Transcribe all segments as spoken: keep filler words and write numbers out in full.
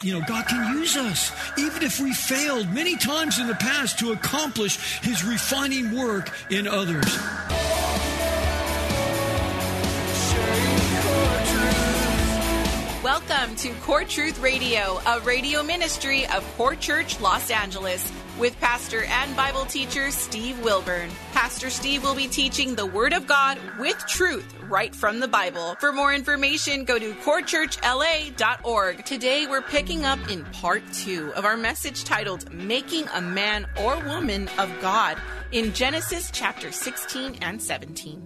You know, God can use us, even if we failed many times in the past, to accomplish His refining work in others. Welcome to Core Truth Radio, a radio ministry of Core Church Los Angeles, with pastor and Bible teacher Steve Wilburn. Pastor Steve will be teaching the Word of God with truth right from the Bible. For more information, go to core church l a dot org. Today, we're picking up in part two of our message titled, Making a Man or Woman of God, in Genesis chapter sixteen and seventeen.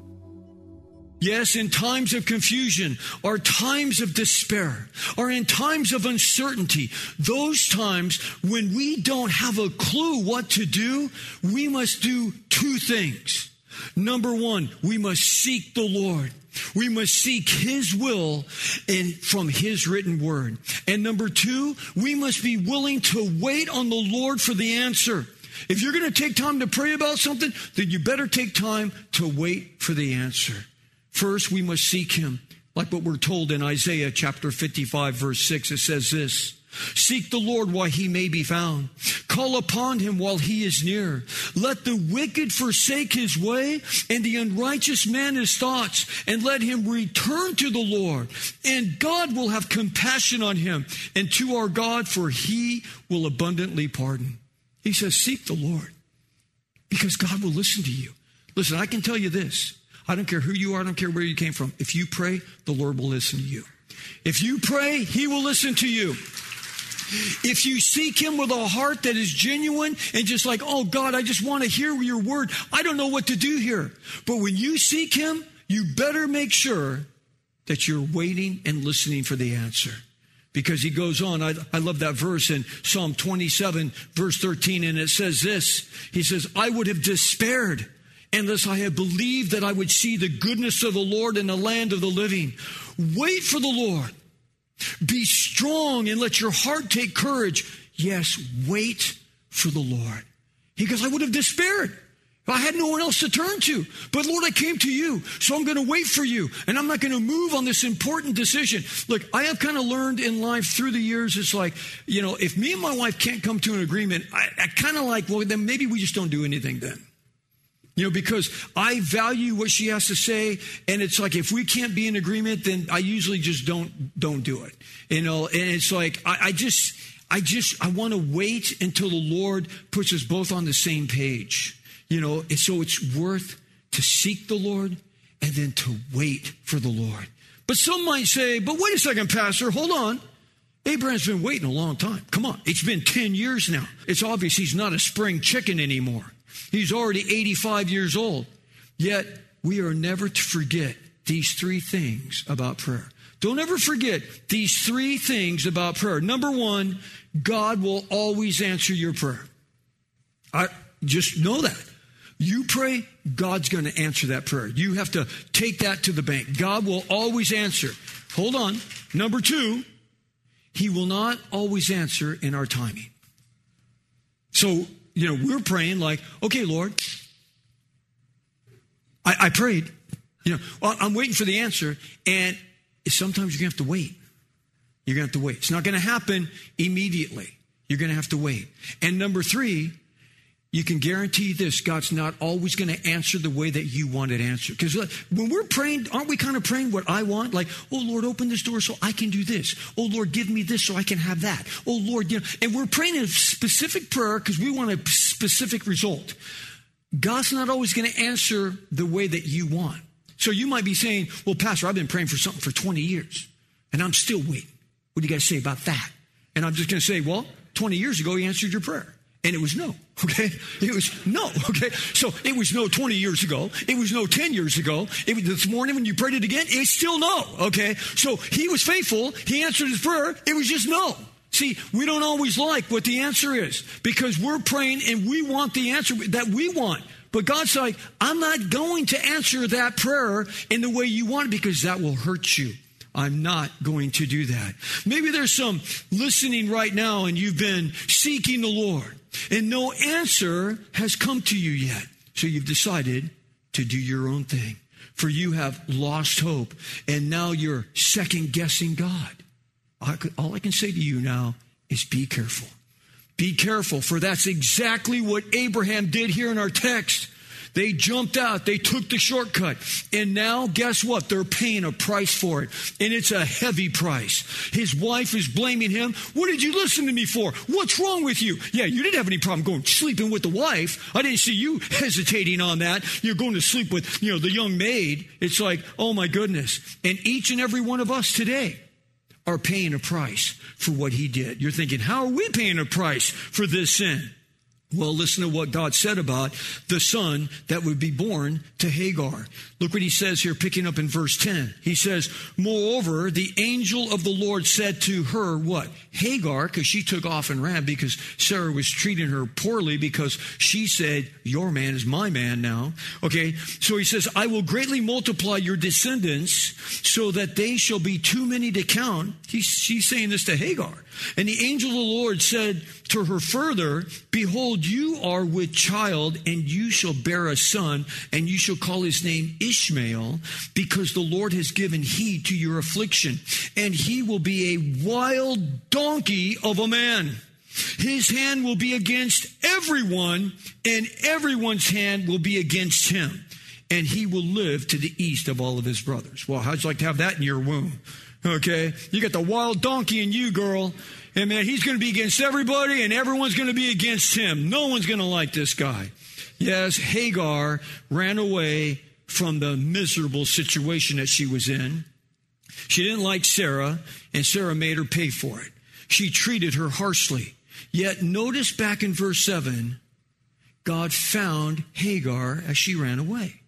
Yes, in times of confusion, or times of despair, or in times of uncertainty, those times when we don't have a clue what to do, we must do two things. Number one, we must seek the Lord. We must seek His will and from His written word. And number two, we must be willing to wait on the Lord for the answer. If you're going to take time to pray about something, then you better take time to wait for the answer. First, we must seek Him, like what we're told in Isaiah chapter fifty-five, verse six. It says this: "Seek the Lord while He may be found. Call upon Him while He is near. Let the wicked forsake his way, and the unrighteous man his thoughts, and let him return to the Lord. And God will have compassion on him, and to our God, for He will abundantly pardon." He says, seek the Lord, because God will listen to you. Listen, I can tell you this. I don't care who you are. I don't care where you came from. If you pray, the Lord will listen to you. If you pray, He will listen to you. If you seek Him with a heart that is genuine and just like, oh, God, I just want to hear your word. I don't know what to do here. But when you seek Him, you better make sure that you're waiting and listening for the answer. Because He goes on, I, I love that verse in Psalm twenty-seven, verse thirteen, and it says this. He says, I would have despaired unless I had believed that I would see the goodness of the Lord in the land of the living. Wait for the Lord. Be strong and let your heart take courage. Yes, wait for the Lord. He goes, I would have despaired if I had no one else to turn to. But Lord, I came to you, so I'm going to wait for you. And I'm not going to move on this important decision. Look, I have kind of learned in life through the years, it's like, you know, if me and my wife can't come to an agreement, I, I kind of like, well, then maybe we just don't do anything then. You know, because I value what she has to say, and it's like if we can't be in agreement, then I usually just don't don't do it. You know, and it's like I, I just I just I want to wait until the Lord puts us both on the same page. You know, and so it's worth to seek the Lord and then to wait for the Lord. But some might say, but wait a second, Pastor, hold on. Abraham's been waiting a long time. Come on, it's been ten years now. It's obvious he's not a spring chicken anymore. He's already eighty-five years old. Yet, we are never to forget these three things about prayer. Don't ever forget these three things about prayer. Number one, God will always answer your prayer. I just know that. You pray, God's going to answer that prayer. You have to take that to the bank. God will always answer. Hold on. Number two, He will not always answer in our timing. So, you know, we're praying like, okay, Lord, I, I prayed. You know, well, I'm waiting for the answer. And sometimes you're going to have to wait. You're going to have to wait. It's not going to happen immediately. You're going to have to wait. And number three, you can guarantee this, God's not always going to answer the way that you want it answered. Because when we're praying, aren't we kind of praying what I want? Like, oh, Lord, open this door so I can do this. Oh, Lord, give me this so I can have that. Oh, Lord, you know, and we're praying a specific prayer because we want a specific result. God's not always going to answer the way that you want. So you might be saying, well, Pastor, I've been praying for something for twenty years, and I'm still waiting. What do you guys say about that? And I'm just going to say, well, twenty years ago, He answered your prayer. And it was no, okay? It was no, okay? So it was no twenty years ago. It was no ten years ago. It was this morning when you prayed it again, it's still no, okay? So He was faithful. He answered his prayer. It was just no. see, we don't always like what the answer is because we're praying and we want the answer that we want. But God's like, I'm not going to answer that prayer in the way you want it because that will hurt you. I'm not going to do that. Maybe there's some listening right now and you've been seeking the Lord and no answer has come to you yet. So you've decided to do your own thing, for you have lost hope and now you're second guessing God. All I can say to you now is be careful. Be careful, for that's exactly what Abraham did here in our text. They jumped out. They took the shortcut. And now, guess what? They're paying a price for it. And it's a heavy price. His wife is blaming him. What did you listen to me for? What's wrong with you? Yeah, you didn't have any problem going sleeping with the wife. I didn't see you hesitating on that. You're going to sleep with, you know, the young maid. It's like, oh my goodness. And each and every one of us today are paying a price for what he did. You're thinking, how are we paying a price for this sin? Well, listen to what God said about the son that would be born to Hagar. Look what he says here, picking up in verse ten. He says, moreover, the angel of the Lord said to her, what? Hagar, because she took off and ran because Sarah was treating her poorly because she said, your man is my man now. Okay, so he says, I will greatly multiply your descendants so that they shall be too many to count. He's, she's saying this to Hagar. And the angel of the Lord said to her further, behold, you are with child, and you shall bear a son, and you shall call his name Ishmael, because the Lord has given heed to your affliction, and he will be a wild donkey of a man. His hand will be against everyone, and everyone's hand will be against him, and he will live to the east of all of his brothers. Well, how'd you like to have that in your womb? Okay, you got the wild donkey in you, girl. And man, he's going to be against everybody and everyone's going to be against him. No one's going to like this guy. Yes, Hagar ran away from the miserable situation that she was in. She didn't like Sarah, and Sarah made her pay for it. She treated her harshly. Yet notice back in verse seven, God found Hagar as she ran away.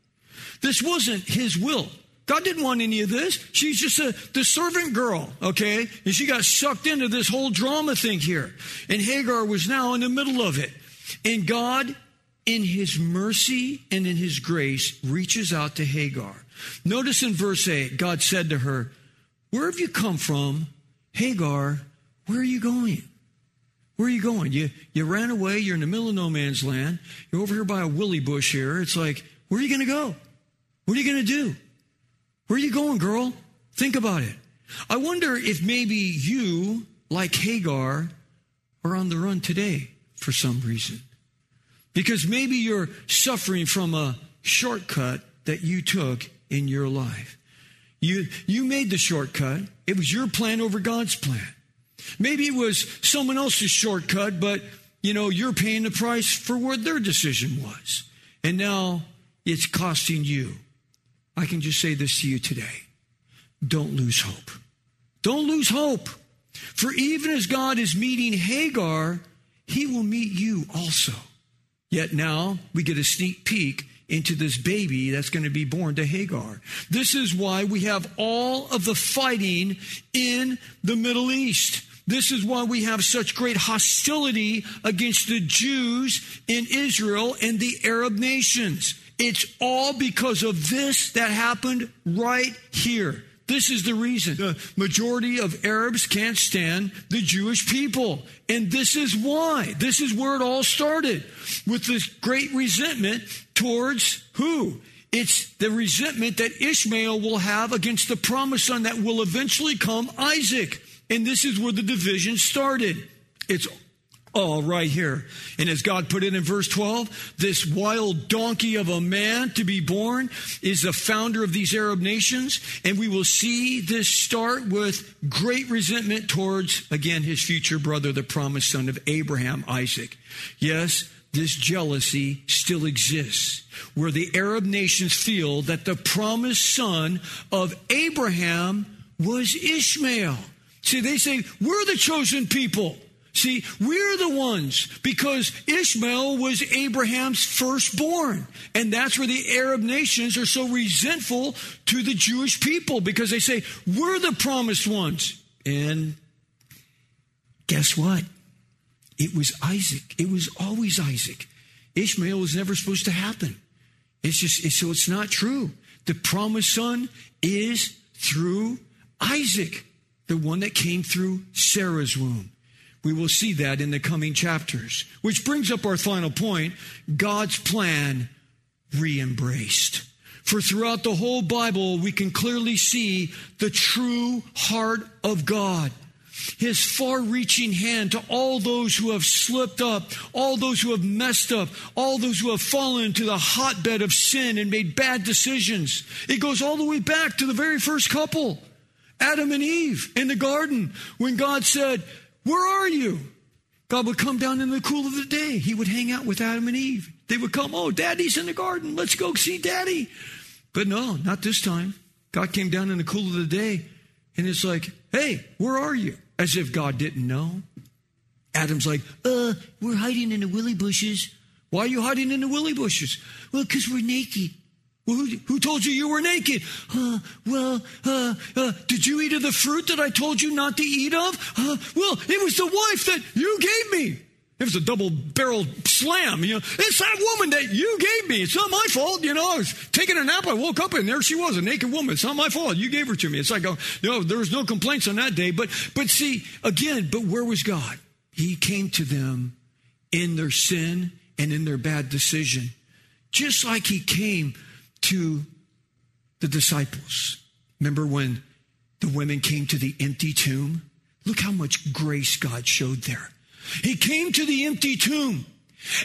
This wasn't his will. God didn't want any of this. She's just a, the servant girl, okay? And she got sucked into this whole drama thing here. And Hagar was now in the middle of it. And God, in his mercy and in his grace, reaches out to Hagar. Notice in verse eight, God said to her, where have you come from? Hagar, where are you going? Where are you going? You, you ran away. You're in the middle of no man's land. You're over here by a willy bush here. It's like, where are you going to go? What are you going to do? Where are you going, girl? Think about it. I wonder if maybe you, like Hagar, are on the run today for some reason. Because maybe you're suffering from a shortcut that you took in your life. You, you made the shortcut. It was your plan over God's plan. Maybe it was someone else's shortcut, but, you know, you're paying the price for what their decision was. And now it's costing you. I can just say this to you today. Don't lose hope. Don't lose hope. For even as God is meeting Hagar, he will meet you also. Yet now we get a sneak peek into this baby that's going to be born to Hagar. This is why we have all of the fighting in the Middle East. This is why we have such great hostility against the Jews in Israel and the Arab nations. It's all because of this that happened right here. This is the reason. The majority of Arabs can't stand the Jewish people. And this is why. This is where it all started, with this great resentment towards who? It's the resentment that Ishmael will have against the promised son that will eventually come, Isaac. And this is where the division started. It's all right here. And as God put it in verse twelve, this wild donkey of a man to be born is the founder of these Arab nations. And we will see this start with great resentment towards, again, his future brother, the promised son of Abraham, Isaac. Yes, this jealousy still exists, where the Arab nations feel that the promised son of Abraham was Ishmael. See, they say, we're the chosen people. See, we're the ones, because Ishmael was Abraham's firstborn. And that's where the Arab nations are so resentful to the Jewish people, because they say, we're the promised ones. And guess what? It was Isaac. It was always Isaac. Ishmael was never supposed to happen. It's just, it's, so it's not true. The promised son is through Isaac, the one that came through Sarah's womb. We will see that in the coming chapters, which brings up our final point, God's plan re-embraced. For throughout the whole Bible, we can clearly see the true heart of God. His far-reaching hand to all those who have slipped up, all those who have messed up, all those who have fallen to the hotbed of sin and made bad decisions. It goes all the way back to the very first couple, Adam and Eve in the garden, when God said, "Where are you?" God would come down in the cool of the day. He would hang out with Adam and Eve. They would come, "Oh, Daddy's in the garden. Let's go see Daddy." But no, not this time. God came down in the cool of the day, and it's like, "Hey, where are you?" As if God didn't know. Adam's like, uh, we're hiding in the willy bushes. Why are you hiding in the willy bushes? Well, because we're naked. Well, who, who told you you were naked? Uh, well, uh, uh, did you eat of the fruit that I told you not to eat of? Uh, well, it was the wife that you gave me. It was a double-barreled slam. You know, it's that woman that you gave me. It's not my fault. You know, I was taking a nap. I woke up and there she was, a naked woman. It's not my fault. You gave her to me. It's like, oh, no, there was no complaints on that day. But, but see, again, but where was God? He came to them in their sin and in their bad decision, just like he came to the disciples. Remember when the women came to the empty tomb? Look how much grace God showed there. He came to the empty tomb,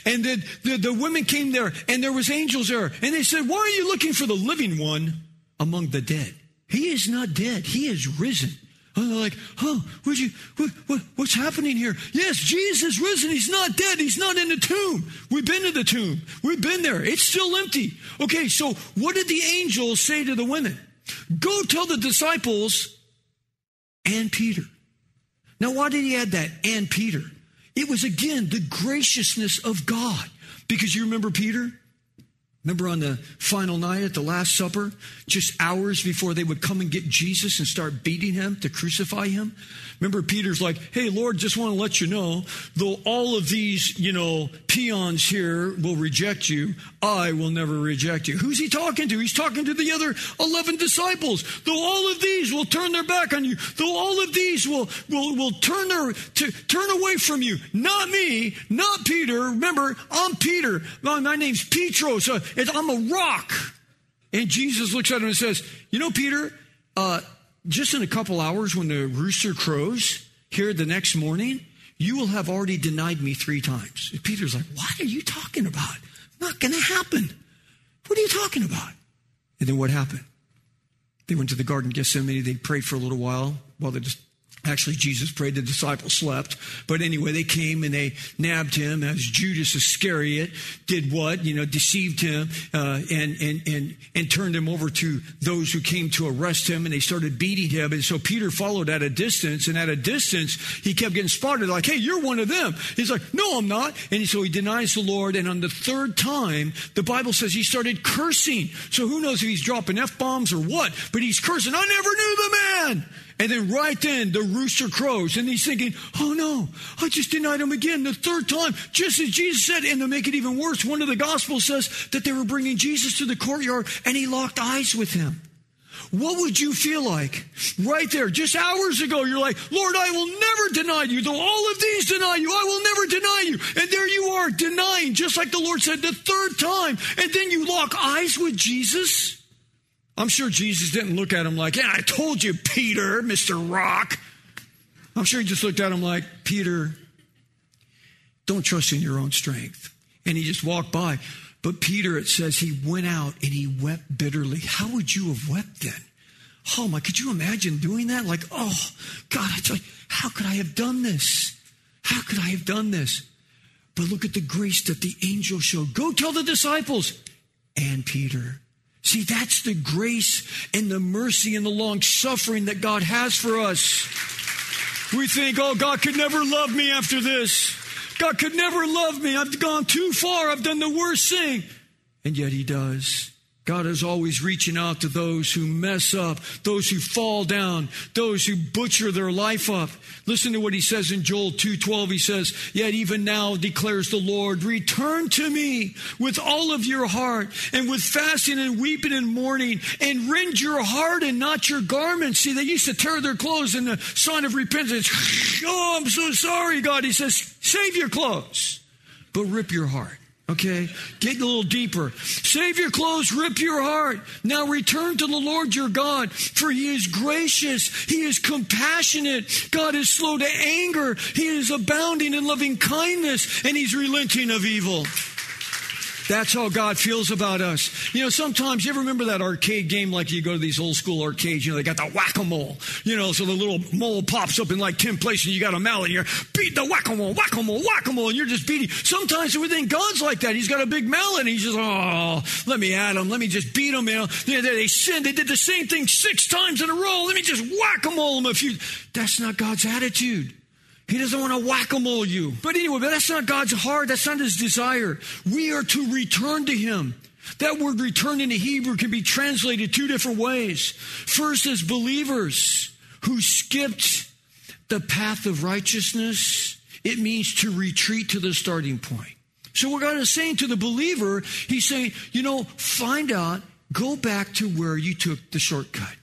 and the, the, the women came there, and there was angels there. And they said, "Why are you looking for the living one among the dead? He is not dead. He is risen." And they're like, "Oh, would you, what, what, what's happening here? Yes, Jesus is risen. He's not dead. He's not in the tomb. We've been to the tomb. We've been there. It's still empty." Okay, so what did the angels say to the women? "Go tell the disciples and Peter." Now, why did he add that, "and Peter"? It was, again, the graciousness of God. Because you remember Peter? Remember on the final night at the Last Supper, just hours before they would come and get Jesus and start beating him to crucify him? Remember Peter's like, "Hey, Lord, just want to let you know, though all of these, you know, peons here will reject you, I will never reject you." Who's he talking to? He's talking to the other eleven disciples. "Though all of these will turn their back on you, though all of these will will, will turn their to, turn away from you, not me, not Peter. Remember, I'm Peter. My, my name's Petros. Uh, It's, I'm a rock." And Jesus looks at him and says, "You know, Peter, uh, just in a couple hours when the rooster crows here the next morning, you will have already denied me three times." And Peter's like, "What are you talking about? Not going to happen. What are you talking about?" And then what happened? They went to the Garden of Gethsemane. They prayed for a little while while they just Actually, Jesus prayed, the disciples slept. But anyway, they came and they nabbed him, as Judas Iscariot did what? You know, deceived him uh, and, and, and, and turned him over to those who came to arrest him, and they started beating him. And so Peter followed at a distance, and at a distance, he kept getting spotted like, "Hey, you're one of them." He's like, "No, I'm not." And so he denies the Lord. And on the third time, the Bible says he started cursing. So who knows if he's dropping F-bombs or what, but he's cursing. "I never knew the man." And then right then, the rooster crows, and he's thinking, "Oh no, I just denied him again, the third time," just as Jesus said. And to make it even worse, one of the Gospels says that they were bringing Jesus to the courtyard, and he locked eyes with him. What would you feel like right there? Just hours ago, you're like, "Lord, I will never deny you. Though all of these deny you, I will never deny you." And there you are denying, just like the Lord said, the third time. And then you lock eyes with Jesus. I'm sure Jesus didn't look at him like, "Yeah, I told you, Peter, Mister Rock." I'm sure he just looked at him like, "Peter, don't trust in your own strength." And he just walked by. But Peter, it says, he went out and he wept bitterly. How would you have wept then? Oh my, could you imagine doing that? Like, "Oh, God, I tell you, how could I have done this? How could I have done this?" But look at the grace that the angel showed. "Go tell the disciples and Peter." See, that's the grace and the mercy and the long suffering that God has for us. We think, "Oh, God could never love me after this. God could never love me. I've gone too far. I've done the worst thing." And yet he does. God is always reaching out to those who mess up, those who fall down, those who butcher their life up. Listen to what he says in Joel two twelve. He says, "Yet even now declares the Lord, return to me with all of your heart and with fasting and weeping and mourning, and rend your heart and not your garments." See, they used to tear their clothes in the sign of repentance. "Oh, I'm so sorry, God." He says, "Save your clothes, but rip your heart." Okay, get a little deeper. Save your clothes, rip your heart. Now return to the Lord your God, for he is gracious. He is compassionate. God is slow to anger. He is abounding in loving kindness, and he's relenting of evil. That's how God feels about us. You know, sometimes, you ever remember that arcade game, like you go to these old school arcades, you know, they got the whack-a-mole, you know, so the little mole pops up in like ten places, and you got a mallet, and you're beat the whack-a-mole, whack-a-mole, whack-a-mole, and you're just beating. Sometimes we think God's like that. He's got a big mallet, and he's just, oh, let me at him, let me just beat him, you know. They, they, they sinned, they did the same thing six times in a row, let me just whack-a-mole him a few. That's not God's attitude. He doesn't want to whack-a-mole you. But anyway, but that's not God's heart. That's not his desire. We are to return to him. That word return in the Hebrew can be translated two different ways. First, as believers who skipped the path of righteousness, it means to retreat to the starting point. So what God is saying to the believer, he's saying, you know, find out, go back to where you took the shortcut.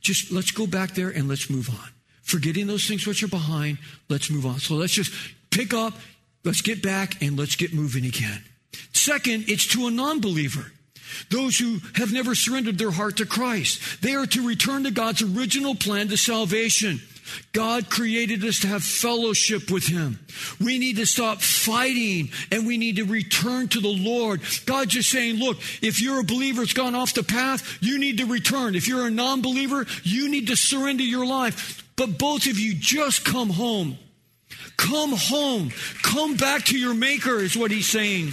Just let's go back there and let's move on. Forgetting those things which are behind, let's move on. So let's just pick up, let's get back, and let's get moving again. Second, it's to a non-believer. Those who have never surrendered their heart to Christ. They are to return to God's original plan to salvation. God created us to have fellowship with him. We need to stop fighting, and we need to return to the Lord. God's just saying, look, if you're a believer that's gone off the path, you need to return. If you're a non-believer, you need to surrender your life. But both of you, just come home. Come home. Come back to your maker is what he's saying.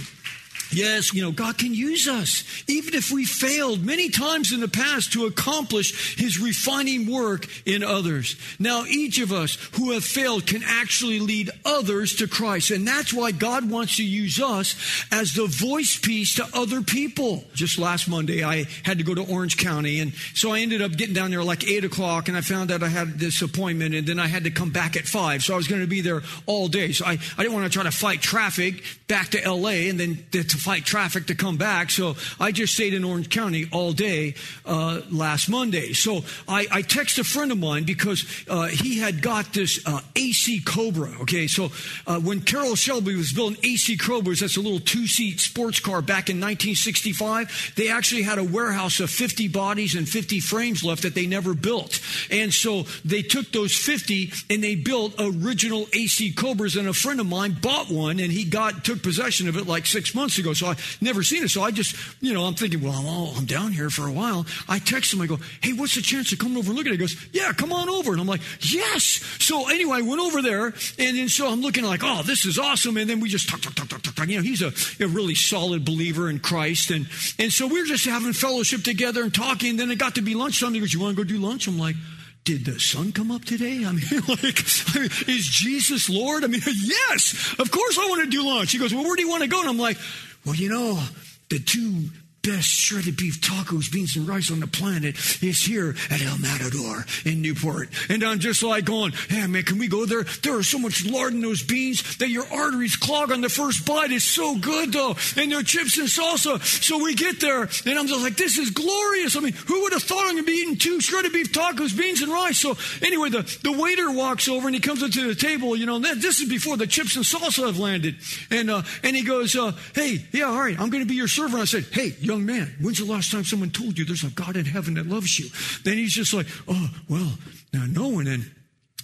Yes, you know, God can use us, even if we failed many times in the past to accomplish his refining work in others. Now, each of us who have failed can actually lead others to Christ. And that's why God wants to use us as the voice piece to other people. Just last Monday, I had to go to Orange County. And so I ended up getting down there like eight o'clock, and I found out I had this appointment, and then I had to come back at five. So I was going to be there all day. So I, I didn't want to try to fight traffic back to L A and then to fight traffic to come back. So I just stayed in Orange County all day uh, last Monday. So I, I texted a friend of mine because uh, he had got this uh, A C Cobra. Okay, so uh, when Carroll Shelby was building A C Cobras, that's a little two-seat sports car back in nineteen sixty-five, they actually had a warehouse of fifty bodies and fifty frames left that they never built. And so they took those fifty and they built original A C Cobras. And a friend of mine bought one, and he got took possession of it like six months ago. So I've never seen it. So I just, you know, I'm thinking, well, I'm, all, I'm down here for a while. I text him. I go, hey, what's the chance of coming over and looking at it? He goes, yeah, come on over. And I'm like, yes. So anyway, I went over there. And then so I'm looking like, oh, this is awesome. And then we just talk, talk, talk, talk, talk. You know, he's a, a really solid believer in Christ. And, and so we were just having fellowship together and talking. And then it got to be lunchtime. He goes, you want to go do lunch? I'm like, did the sun come up today? I mean, like, I mean, is Jesus Lord? I mean, yes, of course I want to do lunch. He goes, well, where do you want to go? And I'm like, well, you know, the two best shredded beef tacos, beans, and rice on the planet is here at El Matador in Newport. And I'm just like going, hey, man, can we go there? There is so much lard in those beans that your arteries clog on the first bite. It's so good, though. And their chips and salsa. So we get there, and I'm just like, this is glorious. I mean, who would have thought I'm going to be eating two shredded beef tacos, beans, and rice? So anyway, the, the waiter walks over, and he comes up to the table. You know, this is before the chips and salsa have landed. And, uh, and he goes, uh, hey, yeah, all right, I'm going to be your server. And I said, hey, you young man, when's the last time someone told you there's a God in heaven that loves you? Then he's just like, oh, well, now no one. And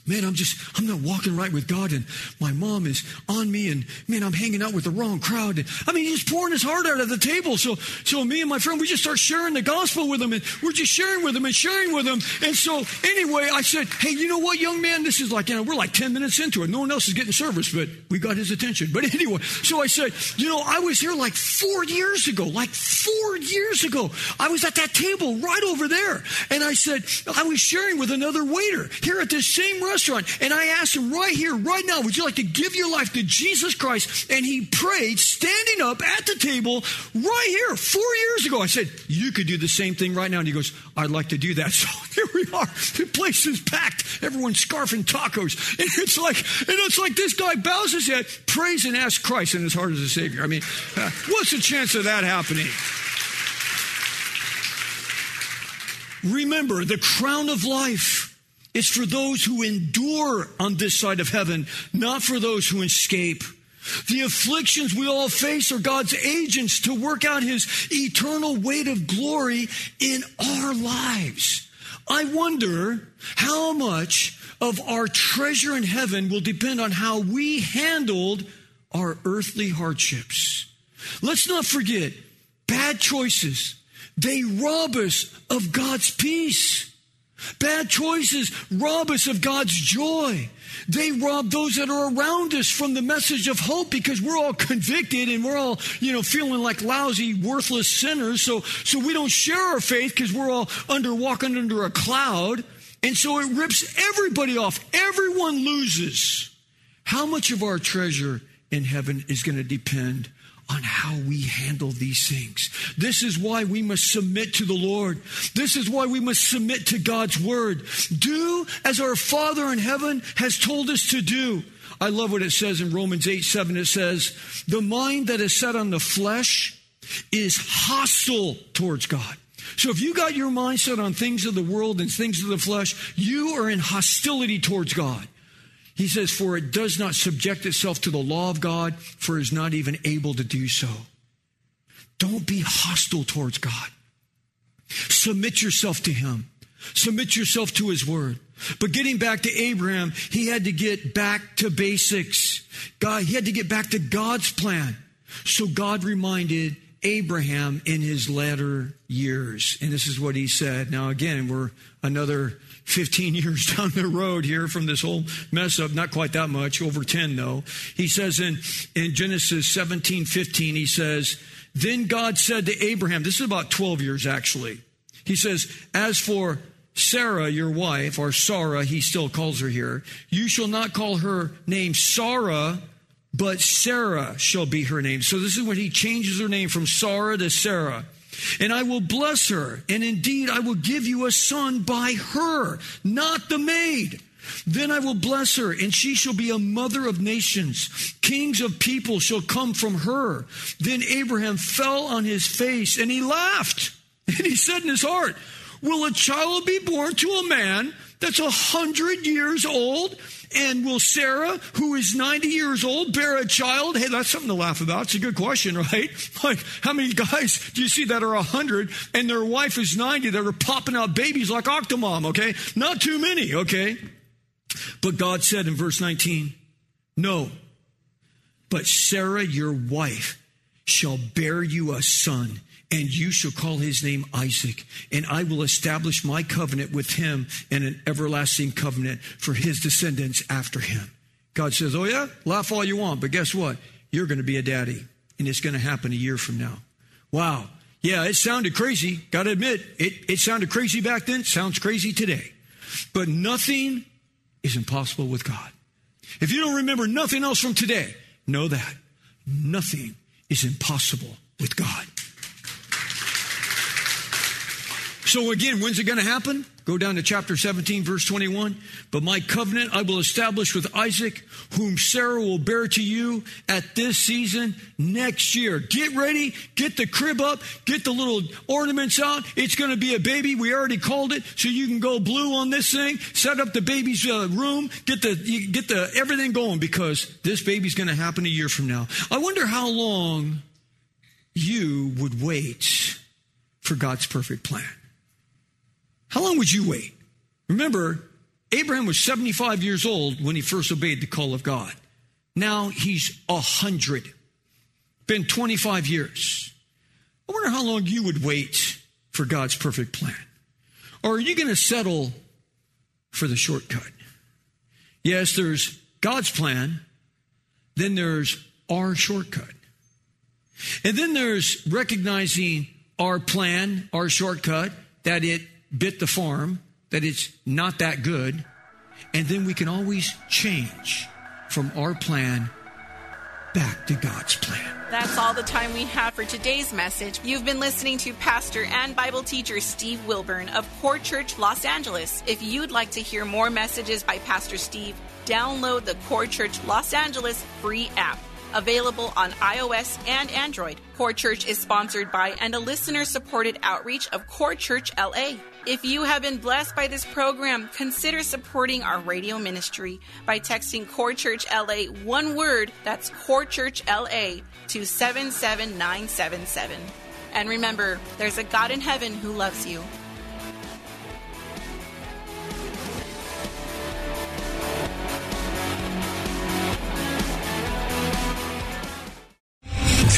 man, I'm just, I'm not walking right with God, and my mom is on me, and man, I'm hanging out with the wrong crowd. And, I mean, he's pouring his heart out at the table. So, so me and my friend, we just start sharing the gospel with him, and we're just sharing with him and sharing with him. And so anyway, I said, hey, you know what, young man, this is like, you know, we're like ten minutes into it. No one else is getting service, but we got his attention. But anyway, so I said, you know, I was here like four years ago, like four years ago. I was at that table right over there. And I said, I was sharing with another waiter here at this same restaurant. restaurant and I asked him right here, right now, would you like to give your life to Jesus Christ? And he prayed, standing up at the table right here four years ago. I said, you could do the same thing right now. And he goes, I'd like to do that. So here we are. The place is packed. Everyone's scarfing tacos. And it's like, and it's like this guy bows his head, prays and asks Christ in his heart as a Savior. I mean, uh, what's the chance of that happening? Remember, the crown of life is for those who endure on this side of heaven, not for those who escape. The afflictions we all face are God's agents to work out his eternal weight of glory in our lives. I wonder how much of our treasure in heaven will depend on how we handled our earthly hardships. Let's not forget, bad choices, they rob us of God's peace. Bad choices rob us of God's joy. They rob those that are around us from the message of hope because we're all convicted and we're all, you know, feeling like lousy, worthless sinners. So, so we don't share our faith because we're all under walking under a cloud. And so it rips everybody off. Everyone loses. How much of our treasure in heaven is going to depend on how we handle these things? This is why we must submit to the Lord. This is why we must submit to God's word. Do as our Father in heaven has told us to do. I love what it says in Romans eight seven. It says, the mind that is set on the flesh is hostile towards God. So if you got your mind set on things of the world and things of the flesh, you are in hostility towards God. He says, for it does not subject itself to the law of God, for it is not even able to do so. Don't be hostile towards God. Submit yourself to him. Submit yourself to his word. But getting back to Abraham, he had to get back to basics. God, he had to get back to God's plan. So God reminded Abraham in his latter years. And this is what he said. Now, again, we're another fifteen years down the road here from this whole mess up. Not quite that much, over ten though. He says in, in Genesis seventeen fifteen, he says, then God said to Abraham, this is about twelve years actually. He says, as for Sarah, your wife, or Sarah, he still calls her here, you shall not call her name Sarah, but Sarah shall be her name. So this is when he changes her name from Sarah to Sarah. And I will bless her, and indeed I will give you a son by her, not the maid. Then I will bless her, and she shall be a mother of nations. Kings of people shall come from her. Then Abraham fell on his face, and he laughed. And he said in his heart, will a child be born to a man that's a hundred years old? And will Sarah, who is ninety years old, bear a child? Hey, that's something to laugh about. It's a good question, right? Like, how many guys do you see that are a hundred and their wife is ninety that are popping out babies like Octomom, okay? Not too many, okay? But God said in verse nineteen, no, but Sarah, your wife, shall bear you a son, and you shall call his name Isaac, and I will establish my covenant with him and an everlasting covenant for his descendants after him. God says, oh yeah, laugh all you want, but guess what? You're going to be a daddy, and it's going to happen a year from now. Wow. Yeah, it sounded crazy. Got to admit, it, it sounded crazy back then. Sounds crazy today. But nothing is impossible with God. If you don't remember nothing else from today, know that nothing is impossible with God. So again, when's it going to happen? Go down to chapter seventeen, verse twenty-one. But my covenant I will establish with Isaac, whom Sarah will bear to you at this season next year. Get ready. Get the crib up. Get the little ornaments out. It's going to be a baby. We already called it. So you can go blue on this thing. Set up the baby's uh, room. Get the you get the everything going, because this baby's going to happen a year from now. I wonder how long you would wait for God's perfect plan. How long would you wait? Remember, Abraham was seventy-five years old when he first obeyed the call of God. Now he's a hundred. Been twenty-five years. I wonder how long you would wait for God's perfect plan. Or are you going to settle for the shortcut? Yes, there's God's plan. Then there's our shortcut. And then there's recognizing our plan, our shortcut, that it bit the farm, that it's not that good. And then we can always change from our plan back to God's plan. That's all the time we have for today's message. You've been listening to pastor and Bible teacher Steve Wilburn of Core Church Los Angeles. If you'd like to hear more messages by Pastor Steve, download the Core Church Los Angeles free app, available on iOS and Android. Core Church is sponsored by and a listener-supported outreach of Core Church L A. If you have been blessed by this program, consider supporting our radio ministry by texting Core Church L A one word, that's Core Church L A, to seven seven nine seven seven. And remember, there's a God in heaven who loves you.